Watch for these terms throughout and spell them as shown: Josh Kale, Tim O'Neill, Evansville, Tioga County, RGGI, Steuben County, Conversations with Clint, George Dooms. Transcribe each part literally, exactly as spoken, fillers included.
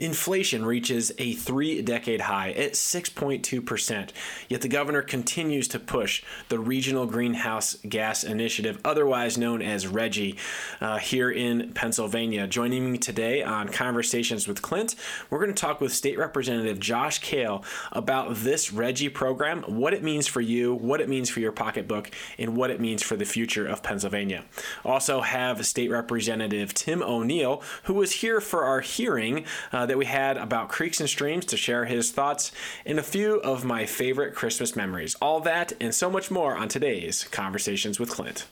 Inflation reaches a three-decade high at six point two percent, yet the governor continues to push the Regional Greenhouse Gas Initiative, otherwise known as RGGI, uh, here in Pennsylvania. Joining me today on Conversations with Clint, we're going to talk with State Representative Josh Kale about this RGGI program, what it means for you, what it means for your pocketbook, and what it means for the future of Pennsylvania. Also have State Representative Tim O'Neill, who was here for our hearing uh, that we had about creeks and streams, to share his thoughts and a few of my favorite Christmas memories. All that and so much more on today's Conversations with Clint.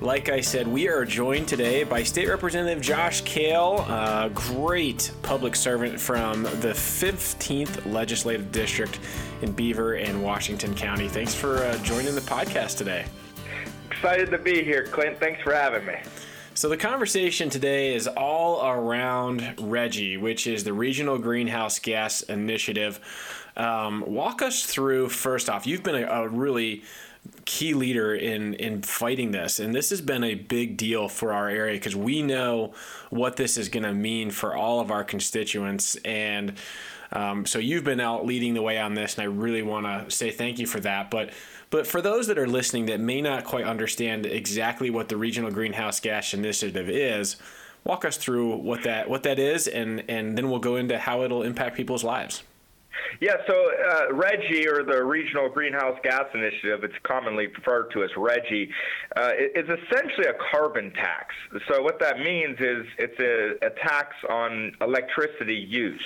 Like I said, we are joined today by State Representative Josh Kale, a great public servant from the fifteenth Legislative District in Beaver and Washington County. Thanks for uh, joining the podcast today. Excited to be here, Clint. Thanks for having me. So the conversation today is all around RGGI, which is the Regional Greenhouse Gas Initiative. Um, walk us through, first off, you've been a, a really key leader in in fighting this, and this has been a big deal for our area because we know what this is going to mean for all of our constituents. And um, so you've been out leading the way on this, and I really want to say thank you for that. But but for those that are listening that may not quite understand exactly what the Regional Greenhouse Gas Initiative is, walk us through what that what that is, and and then we'll go into how it'll impact people's lives. Yeah, so uh, RGGI, or the Regional Greenhouse Gas Initiative, it's commonly referred to as RGGI, uh, is essentially a carbon tax. So what that means is it's a, a tax on electricity use.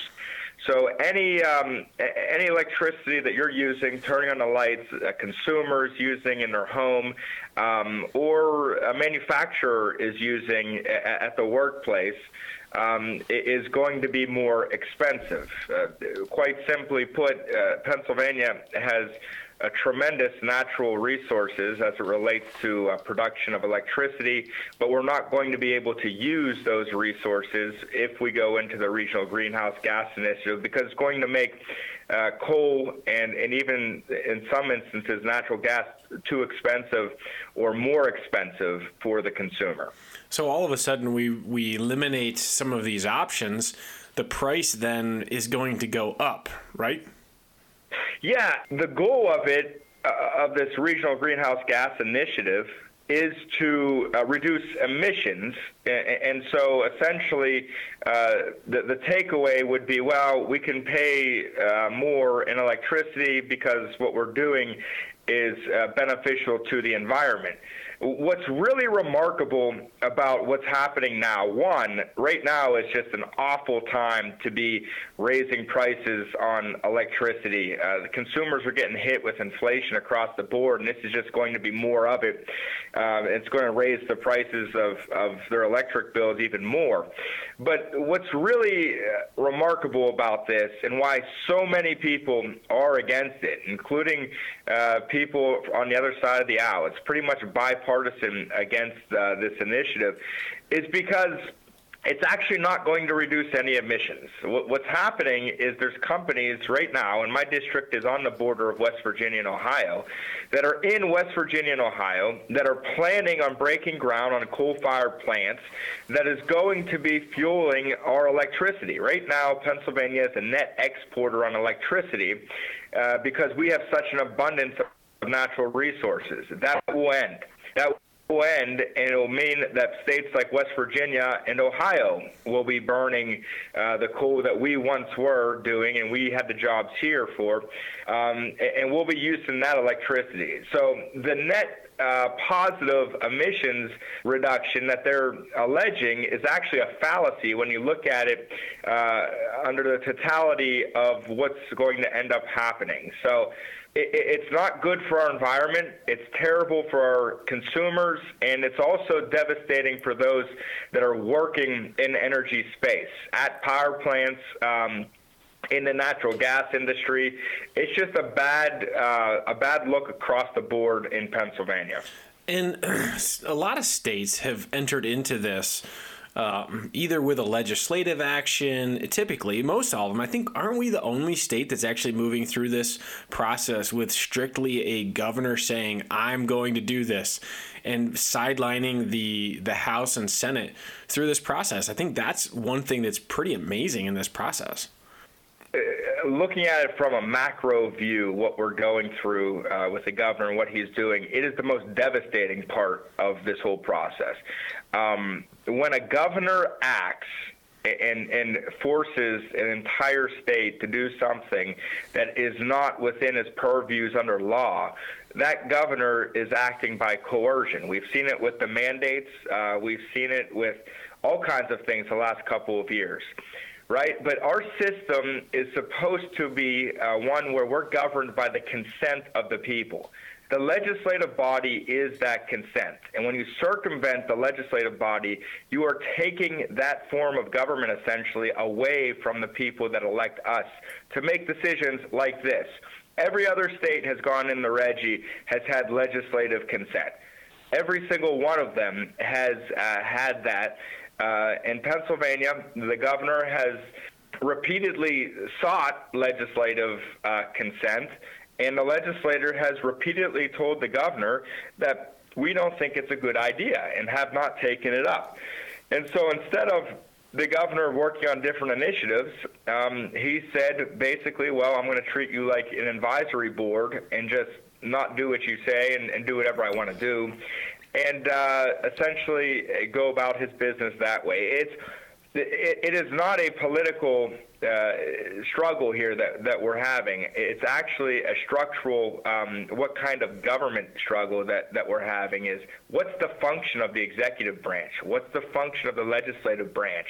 So any um, any electricity that you're using, turning on the lights, uh, consumers using in their home, um, or a manufacturer is using a- at the workplace, Um, is going to be more expensive. Uh, quite simply put, uh, Pennsylvania has a tremendous natural resources as it relates to uh, production of electricity, but we're not going to be able to use those resources if we go into the Regional Greenhouse Gas Initiative, because it's going to make uh, coal and, and even in some instances natural gas too expensive or more expensive for the consumer. So all of a sudden we, we eliminate some of these options. The price then is going to go up, right? Yeah, the goal of it, uh, of this Regional Greenhouse Gas Initiative, is to uh, reduce emissions. And, and so essentially uh, the, the takeaway would be, well, we can pay uh, more in electricity because what we're doing is uh, beneficial to the environment. What's really remarkable about what's happening now, one, right now is just an awful time to be raising prices on electricity. Uh, the consumers are getting hit with inflation across the board, and this is just going to be more of it. Uh, it's going to raise the prices of, of their electric bills even more. But what's really remarkable about this, and why so many people are against it, including uh, people on the other side of the aisle, it's pretty much bipartisan. Partisan against uh, this initiative is because it's actually not going to reduce any emissions. What, what's happening is there's companies right now, and my district is on the border of West Virginia and Ohio, that are in West Virginia and Ohio that are planning on breaking ground on coal-fired plants that is going to be fueling our electricity. Right now, Pennsylvania is a net exporter on electricity uh, because we have such an abundance of natural resources. That will end. That will end, and it will mean that states like West Virginia and Ohio will be burning uh, the coal that we once were doing, and we had the jobs here for, um, and we'll be using that electricity. So the net Uh, positive emissions reduction that they're alleging is actually a fallacy when you look at it uh, under the totality of what's going to end up happening. So it, it's not good for our environment, it's terrible for our consumers, and it's also devastating for those that are working in energy space, at power plants, um, in the natural gas industry. It's just a bad uh, a bad look across the board in Pennsylvania. And a lot of states have entered into this um, either with a legislative action, typically most all of them. I think, aren't we the only state that's actually moving through this process with strictly a governor saying, I'm going to do this, and sidelining the, the House and Senate through this process? I think that's one thing that's pretty amazing in this process. Looking at it from a macro view, what we're going through uh, with the governor and what he's doing, it is the most devastating part of this whole process. Um, when a governor acts and, and forces an entire state to do something that is not within his purviews under law, that governor is acting by coercion. We've seen it with the mandates. Uh, we've seen it with all kinds of things the last couple of years. Right? But our system is supposed to be uh, one where we're governed by the consent of the people. The legislative body is that consent. And when you circumvent the legislative body, you are taking that form of government essentially away from the people that elect us to make decisions like this. Every other state has gone in the R G G I, has had legislative consent. Every single one of them has uh, had that. Uh, in Pennsylvania, the governor has repeatedly sought legislative uh, consent, and the legislator has repeatedly told the governor that we don't think it's a good idea and have not taken it up. And so instead of the governor working on different initiatives, um, he said basically, well, I'm going to treat you like an advisory board and just not do what you say and, and do whatever I want to do. And uh, essentially go about his business that way. It's it, it is not a political uh, struggle here that, that we're having. It's actually a structural, um, what kind of government struggle that, that we're having is, what's the function of the executive branch? What's the function of the legislative branch?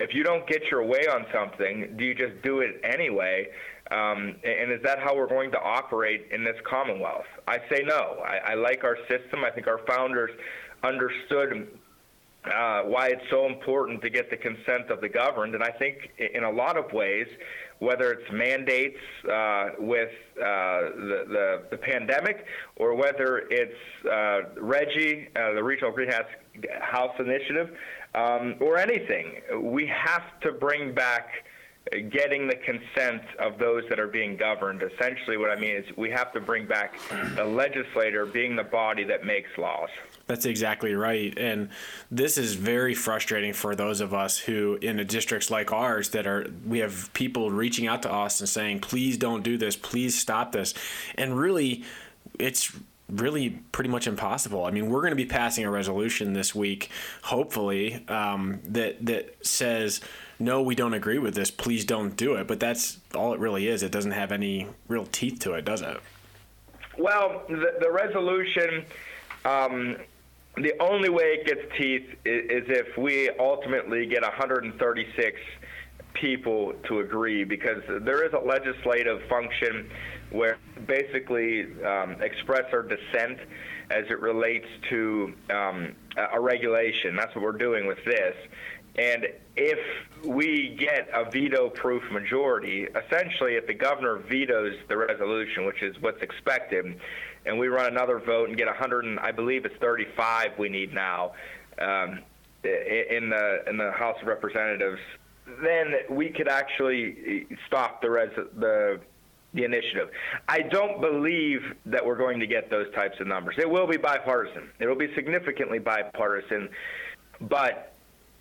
If you don't get your way on something, do you just do it anyway? Um, and is that how we're going to operate in this Commonwealth? I say no. I, I like our system. I think our founders understood uh, why it's so important to get the consent of the governed. And I think in a lot of ways, whether it's mandates uh, with uh, the, the, the pandemic, or whether it's uh, R G G I, uh, the Regional Greenhouse Initiative, um, or anything, we have to bring back getting the consent of those that are being governed. Essentially what I mean is we have to bring back the legislator being the body that makes laws. That's exactly right. And this is very frustrating for those of us who, in the districts like ours, that are, we have people reaching out to us and saying, please don't do this, please stop this. And really, it's really pretty much impossible. I mean, we're going to be passing a resolution this week, hopefully, um, that that says, no, we don't agree with this, please don't do it. But that's all it really is. It doesn't have any real teeth to it, does it? Well, the, the resolution, um, the only way it gets teeth is, is if we ultimately get one hundred thirty-six people to agree, because there is a legislative function where basically um, express our dissent as it relates to um, a regulation. That's what we're doing with this. And if we get a veto-proof majority, essentially if the governor vetoes the resolution, which is what's expected, and we run another vote and get one hundred, and I believe it's thirty-five we need now um, in the in the House of Representatives, then we could actually stop the res the the initiative. I don't believe that we're going to get those types of numbers. It will be bipartisan. It will be significantly bipartisan, but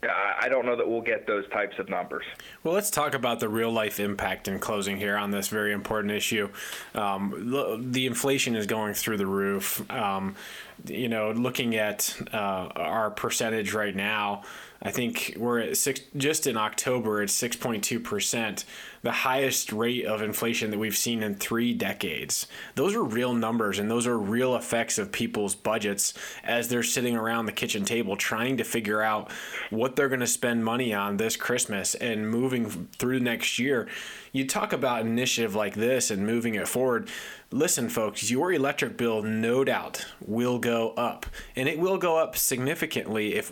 I don't know that we'll get those types of numbers. Well, let's talk about the real life impact in closing here on this very important issue. Um, the, the inflation is going through the roof. Um, you know, looking at uh, our percentage right now, I think we're at six, just in October, it's six point two percent, the highest rate of inflation that we've seen in three decades. Those are real numbers, and those are real effects of people's budgets as they're sitting around the kitchen table trying to figure out what they're going to spend money on this Christmas and moving through next year. You talk about an initiative like this and moving it forward. Listen, folks, your electric bill, no doubt, will go up, and it will go up significantly if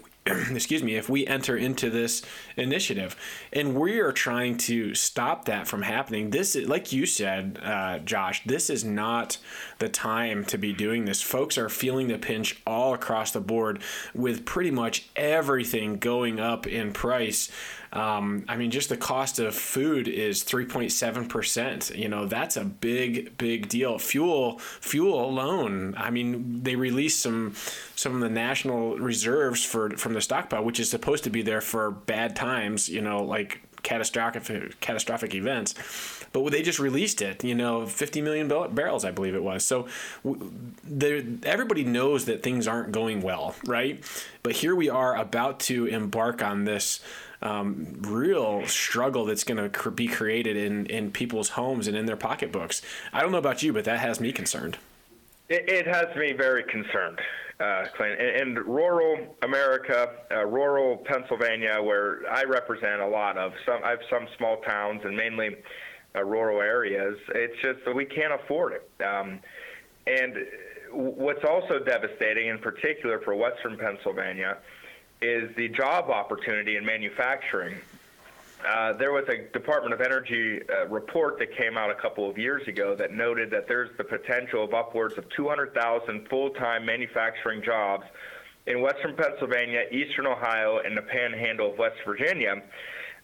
excuse me, if we enter into this initiative. And we are trying to stop that from happening. This is, like you said, uh, Josh, this is not the time to be doing this. Folks are feeling the pinch all across the board with pretty much everything going up in price. Um, I mean, just the cost of food is three point seven percent. You know, that's a big, big deal. Fuel, fuel alone. I mean, they released some, some of the national reserves for, from the stockpile, which is supposed to be there for bad times, you know, like catastrophic, catastrophic events, but they just released it, you know, fifty million barrels, I believe it was. So there, everybody knows that things aren't going well, right? But here we are about to embark on this Um, real struggle that's going to cr- be created in, in people's homes and in their pocketbooks. I don't know about you, but that has me concerned. It, it has me very concerned, uh, Clint. And, and rural America, uh, rural Pennsylvania, where I represent a lot of, some, I have some small towns and mainly uh, rural areas. It's just that we can't afford it. Um, and what's also devastating, in particular for Western Pennsylvania, is the job opportunity in manufacturing. Uh, there was a Department of Energy uh, report that came out a couple of years ago that noted that there's the potential of upwards of two hundred thousand full-time manufacturing jobs in Western Pennsylvania, Eastern Ohio, and the Panhandle of West Virginia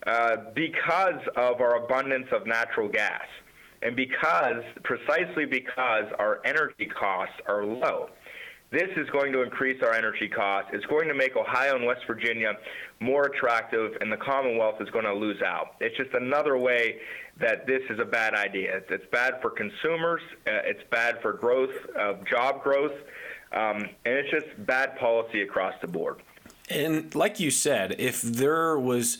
uh, because of our abundance of natural gas and because, precisely because, our energy costs are low. This is going to increase our energy costs. It's going to make Ohio and West Virginia more attractive, and the Commonwealth is going to lose out. It's just another way that this is a bad idea. It's bad for consumers. Uh, it's bad for growth, uh, job growth, um, and it's just bad policy across the board. And like you said, if there was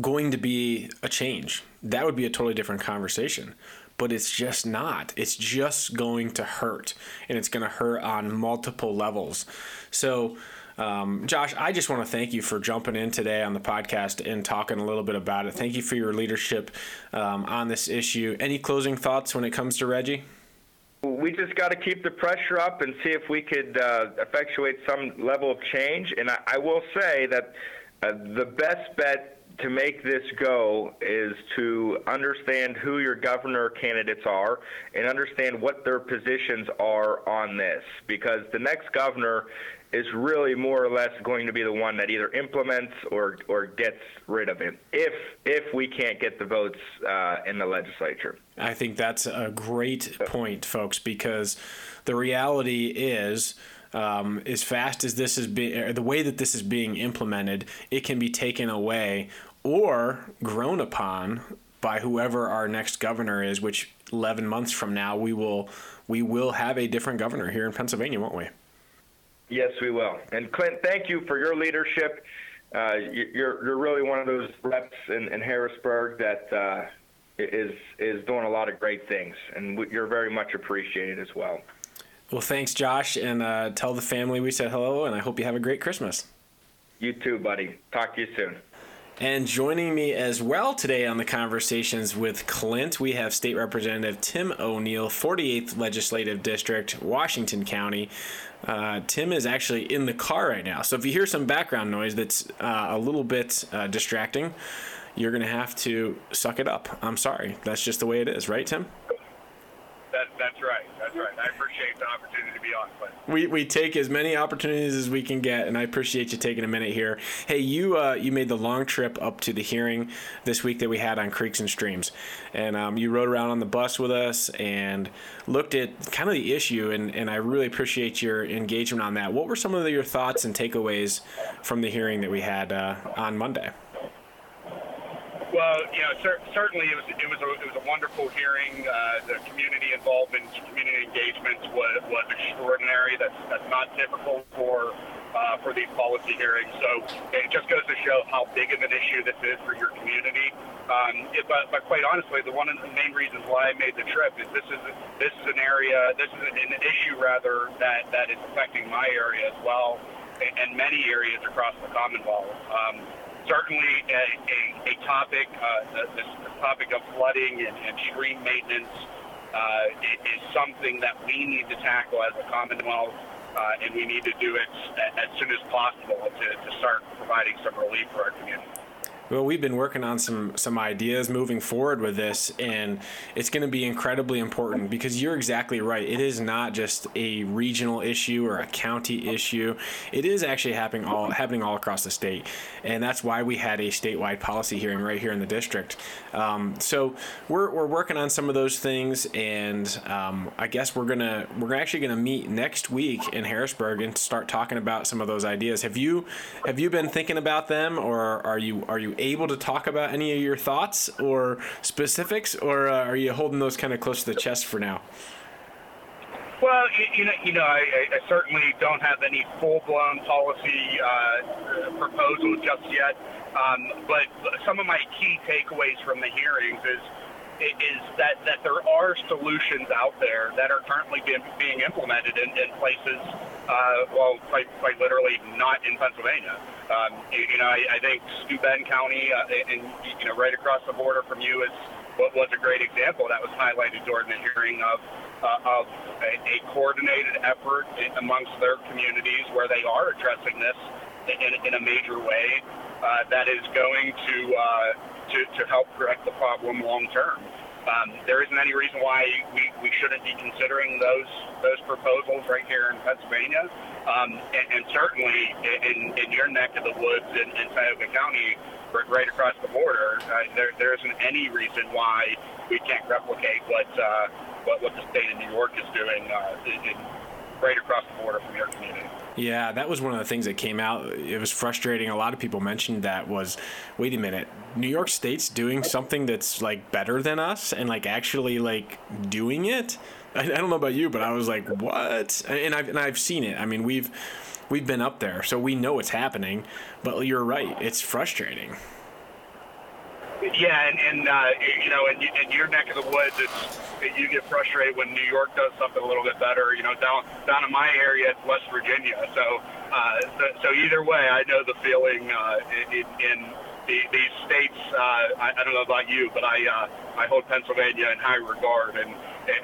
going to be a change, that would be a totally different conversation. But it's just not. It's just going to hurt, and it's going to hurt on multiple levels. So, um, Josh, I just want to thank you for jumping in today on the podcast and talking a little bit about it. Thank you for your leadership um, on this issue. Any closing thoughts when it comes to Reggie? We just got to keep the pressure up and see if we could uh, effectuate some level of change. And I, I will say that uh, the best bet to make this go is to understand who your governor candidates are and understand what their positions are on this, because the next governor is really more or less going to be the one that either implements or or gets rid of it if if we can't get the votes uh, in the legislature. I think that's a great point, folks, because the reality is, Um, as fast as this is being, the way that this is being implemented, it can be taken away or grown upon by whoever our next governor is. Which eleven months from now, we will we will have a different governor here in Pennsylvania, won't we? Yes, we will. And Clint, thank you for your leadership. Uh, you're you're really one of those reps in, in Harrisburg that uh, is is doing a lot of great things, and you're very much appreciated as well. Well, thanks, Josh, and uh, tell the family we said hello, and I hope you have a great Christmas. You too, buddy. Talk to you soon. And joining me as well today on the Conversations with Clint, we have State Representative Tim O'Neill, forty-eighth Legislative District, Washington County. Uh, Tim is actually in the car right now, so if you hear some background noise that's uh, a little bit uh, distracting, you're going to have to suck it up. I'm sorry. That's just the way it is, right, Tim? That, that's right. That's right. I appreciate the opportunity to be on. We we take as many opportunities as we can get, and I appreciate you taking a minute here. Hey, you uh, you made the long trip up to the hearing this week that we had on Creeks and Streams, and um, you rode around on the bus with us and looked at kind of the issue, and, and I really appreciate your engagement on that. What were some of the, your thoughts and takeaways from the hearing that we had uh, on Monday? Well, you know, cer- certainly it was it was a, it was a wonderful hearing. Uh, the community involvement, community engagement was, was extraordinary. That's that's not typical for uh, for these policy hearings. So it just goes to show how big of an issue this is for your community. Um, it, but, but quite honestly, the one of the main reasons why I made the trip is this is this is an area, this is an issue rather that, that is affecting my area as well, and, and many areas across the Commonwealth. Um, Certainly a, a, a topic, uh, the, the topic of flooding and, and stream maintenance uh, is, is something that we need to tackle as a Commonwealth. uh, and we need to do it as soon as possible to, to start providing some relief for our community. Well, we've been working on some some ideas moving forward with this, and it's going to be incredibly important because you're exactly right. It is not just a regional issue or a county issue. It is actually happening all happening all across the state, and that's why we had a statewide policy hearing right here in the district. Um, so we're we're working on some of those things, and um, I guess we're gonna we're actually gonna meet next week in Harrisburg and start talking about some of those ideas. Have you have you been thinking about them, or are you are you able to talk about any of your thoughts or specifics, or uh, are you holding those kind of close to the chest for now? Well, you know, you know, I, I certainly don't have any full-blown policy uh, proposal just yet, um, but some of my key takeaways from the hearings is is that, that there are solutions out there that are currently being, being implemented in, in places, uh, well, quite, quite literally not in Pennsylvania. Um, you, you know, I, I think Steuben County uh, and, you know, right across the border from you is what was a great example that was highlighted during the hearing of, uh, of a, a coordinated effort amongst their communities where they are addressing this in, in a major way uh, that is going to uh, To, to help correct the problem long term. Um, there isn't any reason why we, we shouldn't be considering those those proposals right here in Pennsylvania. Um, and, and certainly in, in your neck of the woods in, in Tioga County, right across the border, uh, there, there isn't any reason why we can't replicate what uh, what, what the state of New York is doing uh, in, right across the border from your community. Yeah, that was one of the things that came out. It was frustrating. A lot of people mentioned that was, wait a minute, New York State's doing something that's like better than us and like actually like doing it. I, I don't know about you, but I was like, what? And I've and I've seen it. I mean, we've we've been up there, so we know it's happening. But you're right, it's frustrating. Yeah, and, and uh, you know, in, in your neck of the woods, it's you get frustrated when New York does something a little bit better. You know, down down in my area, it's West Virginia. So, uh, so, so either way, I know the feeling uh, in, in the, these states. Uh, I, I don't know about you, but I uh, I hold Pennsylvania in high regard, and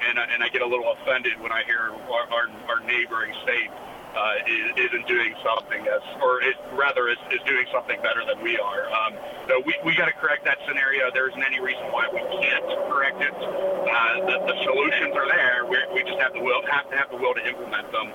and and I get a little offended when I hear our our, our neighboring state uh, isn't doing something as, or is, rather is, is doing something better than we are. Um, so we, we got to correct that scenario. There isn't any reason why we can't correct it. Uh, the, the solutions are there. We're, we just have the will, have to have the will to implement them.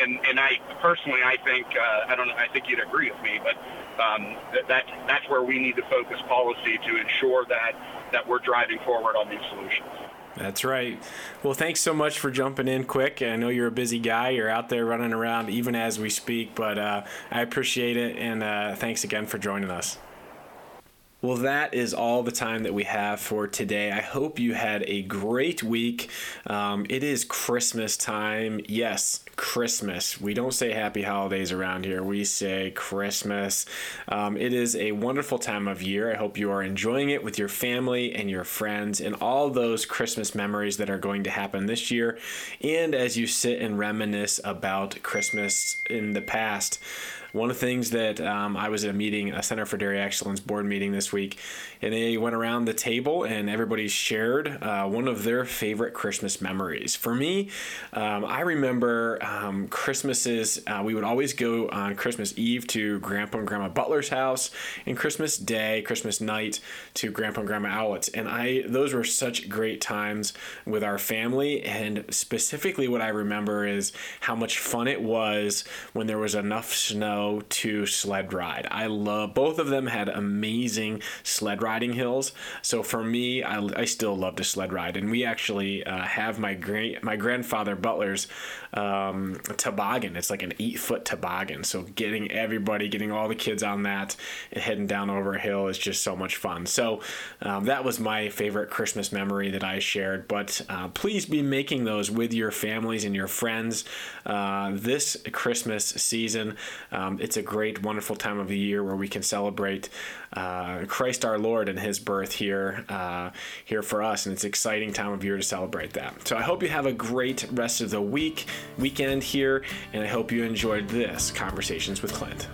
And, and I personally, I think, uh, I don't know, I think you'd agree with me, but um, that, that that's where we need to focus policy to ensure that, that we're driving forward on these solutions. That's right. Well, thanks so much for jumping in quick. I know you're a busy guy. You're out there running around even as we speak, but uh, I appreciate it, and uh, thanks again for joining us. Well, that is all the time that we have for today. I hope you had a great week. Um, it is Christmas time. Yes, Christmas. We don't say happy holidays around here. We say Christmas. Um, it is a wonderful time of year. I hope you are enjoying it with your family and your friends and all those Christmas memories that are going to happen this year. And as you sit and reminisce about Christmas in the past, one of the things that um, I was at a meeting, a Center for Dairy Excellence board meeting this week, and they went around the table and everybody shared uh, one of their favorite Christmas memories. For me, um, I remember um, Christmases, uh, we would always go on Christmas Eve to Grandpa and Grandma Butler's house, and Christmas Day, Christmas night to Grandpa and Grandma Owlett's. And I, those were such great times with our family, and specifically what I remember is how much fun it was when there was enough snow to sled ride. I love both of them had amazing sled riding hills. So for me, I, I still love to sled ride, and we actually uh, have my great my grandfather Butler's um, toboggan. It's like an eight foot toboggan. So getting everybody, getting all the kids on that, and heading down over a hill is just so much fun. So um, that was my favorite Christmas memory that I shared. But uh, please be making those with your families and your friends uh, this Christmas season. Um, It's a great, wonderful time of the year where we can celebrate uh, Christ our Lord and his birth here uh, here for us. And it's an exciting time of year to celebrate that. So I hope you have a great rest of the week, weekend here, and I hope you enjoyed this Conversations with Clint.